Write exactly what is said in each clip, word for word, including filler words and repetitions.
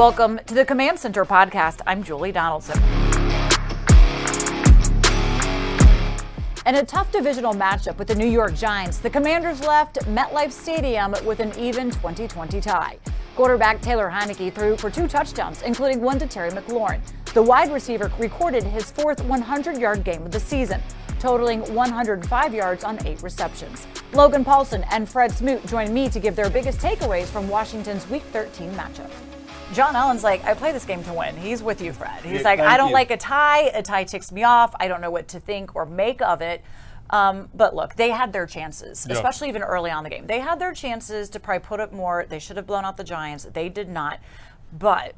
Welcome to the Command Center podcast. I'm Julie Donaldson. In a tough divisional matchup with the New York Giants, the Commanders left MetLife Stadium with an even twenty twenty tie. Quarterback Taylor Heinicke threw for two touchdowns, including one to Terry McLaurin. The wide receiver recorded his fourth one hundred yard game of the season, totaling one hundred five yards on eight receptions. Logan Paulsen and Fred Smoot join me to give their biggest takeaways from Washington's Week thirteen matchup. John Ellen's like, I play this game to win. He's with you, Fred. He's yeah, like, I don't you. like a tie. A tie ticks me off. I don't know what to think or make of it. Um, but look, they had their chances, yeah. especially even early on in the game. They had their chances to probably put up more. They should have blown out the Giants. They did not. But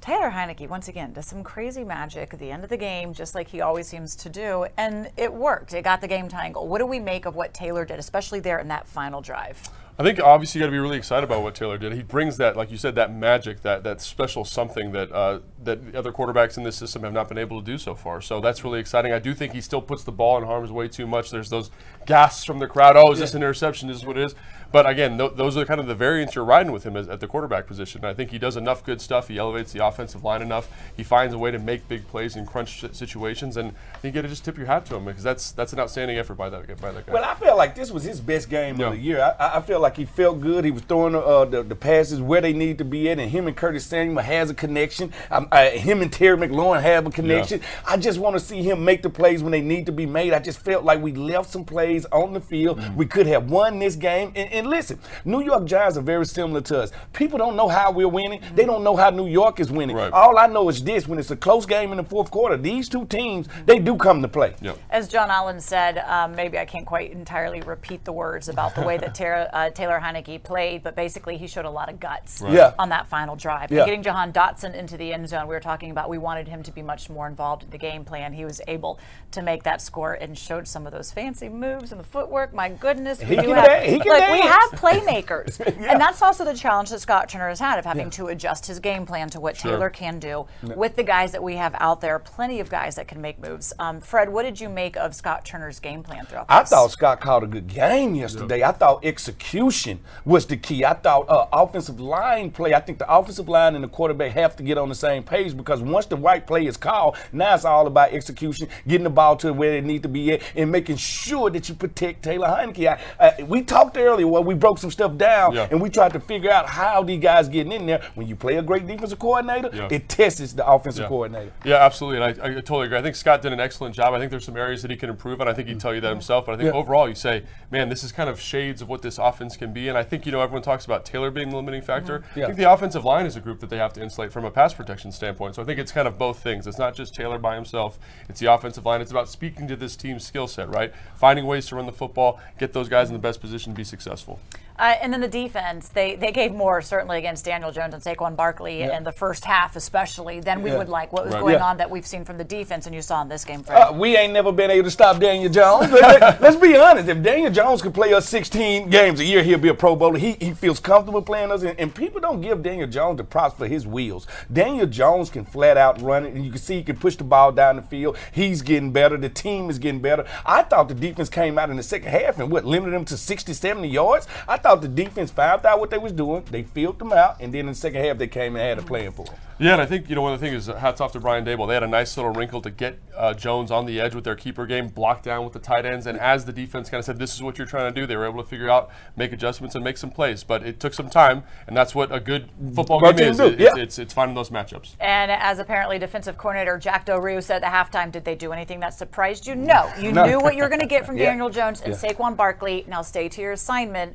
Taylor Heinicke, once again, does some crazy magic at the end of the game, just like he always seems to do, and it worked. It got the game-tying goal. What do we make of what Taylor did, especially there in that final drive? I think, obviously, you got to be really excited about what Taylor did. He brings that, like you said, that magic, that that special something that uh, that other quarterbacks in this system have not been able to do so far. So that's really exciting. I do think he still puts the ball in harm's way too much. There's those gasps from the crowd. Oh, is yeah. this an interception? This is what it is. But, again, th those are kind of the variants you're riding with him as, at the quarterback position. I think he does enough good stuff. He elevates the offensive line enough. He finds a way to make big plays in crunch situations. And I think you got to just tip your hat to him because that's that's an outstanding effort by that, by that guy. Well, I feel like this was his best game yeah. of the year. I, I feel like he felt good. He was throwing uh, the, the passes where they needed to be at. And him and Curtis Samuel has a connection. Um, I, him and Terry McLaurin have a connection. Yeah. I just want to see him make the plays when they need to be made. I just felt like we left some plays on the field. Mm-hmm. We could have won this game. And, and listen, New York Giants are very similar to us. People don't know how we're winning. They don't know how New York is winning. Right. All I know is this. When it's a close game in the fourth quarter, these two teams, they do come to play. Yep. As John Allen said, um, maybe I can't quite entirely repeat the words about the way that Tara, uh, Taylor Heinicke played, but basically he showed a lot of guts right. yeah. on that final drive. Yeah. And getting Jahan Dotson into the end zone, we were talking about we wanted him to be much more involved in the game plan. He was able to make that score and showed some of those fancy moves and the footwork. My goodness. We he do have, he like, we have playmakers. yeah. And that's also the challenge that Scott Turner has had of having yeah. to adjust his game plan to what sure. Taylor can do no. with the guys that we have out there. Plenty of guys that can make moves. Um, Fred, what did you make of Scott Turner's game plan throughout this? I thought Scott called a good game yesterday. Yeah. I thought execution was the key. I thought uh, offensive line play. I think the offensive line and the quarterback have to get on the same page because once the right play is called, now it's all about execution, getting the ball to where it needs to be at, and making sure that you protect Taylor Heinicke. I, uh, we talked earlier. Well, we broke some stuff down, yeah. and we tried to figure out how these guys getting in there. When you play a great defensive coordinator, yeah. it tests the offensive yeah. coordinator. Yeah, absolutely, and I, I totally agree. I think Scott did an excellent job. I think there's some areas that he can improve, and I think he'd tell you that himself. But I think yeah. overall, you say, man, this is kind of shades of what this offense can be. And I think, you know, everyone talks about Taylor being the limiting factor. Mm-hmm. yeah. I think the offensive line is a group that they have to insulate from a pass protection standpoint. So I think it's kind of both things. It's not just Taylor by himself. It's the offensive line. It's about speaking to this team's skill set, right? Finding ways to run the football, get those guys in the best position to be successful. Successful. Uh, and then the defense, they, they gave more, certainly, against Daniel Jones and Saquon Barkley yeah. in the first half, especially, than we yeah. would like. What was right. going yeah. on that we've seen from the defense and you saw in this game, Fred? Uh, we ain't never been able to stop Daniel Jones. Let, let's be honest. If Daniel Jones could play us sixteen games a year, he'll be a Pro Bowler. He, he feels comfortable playing us. And, and people don't give Daniel Jones the props for his wheels. Daniel Jones can flat out run it, and you can see he can push the ball down the field. He's getting better. The team is getting better. I thought the defense came out in the second half and, what, limited them to sixty, seventy yards? I thought the defense found out what they was doing. They filled them out, and then in the second half they came and had a plan for them. Yeah, and I think, you know, one of the things is hats off to Brian Daboll. They had a nice little wrinkle to get uh, Jones on the edge with their keeper game, blocked down with the tight ends, and as the defense kind of said, this is what you're trying to do, they were able to figure out, make adjustments, and make some plays. But it took some time, and that's what a good football game is. It, yeah. it's, it's, it's finding those matchups. And as apparently defensive coordinator Jack Doru said at halftime, did they do anything that surprised you? No. You no. knew what you were going to get from yeah. Daniel Jones and yeah. Saquon Barkley. Now stay to your assignment.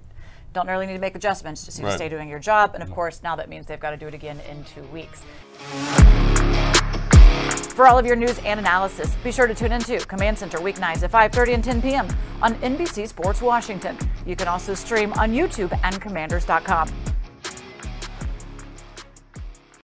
Don't really need to make adjustments, just need right. to stay doing your job. And of course, now that means they've got to do it again in two weeks. For all of your news and analysis, be sure to tune in to Command Center weeknights at five thirty and ten p m on N B C Sports Washington. You can also stream on YouTube and commanders dot com.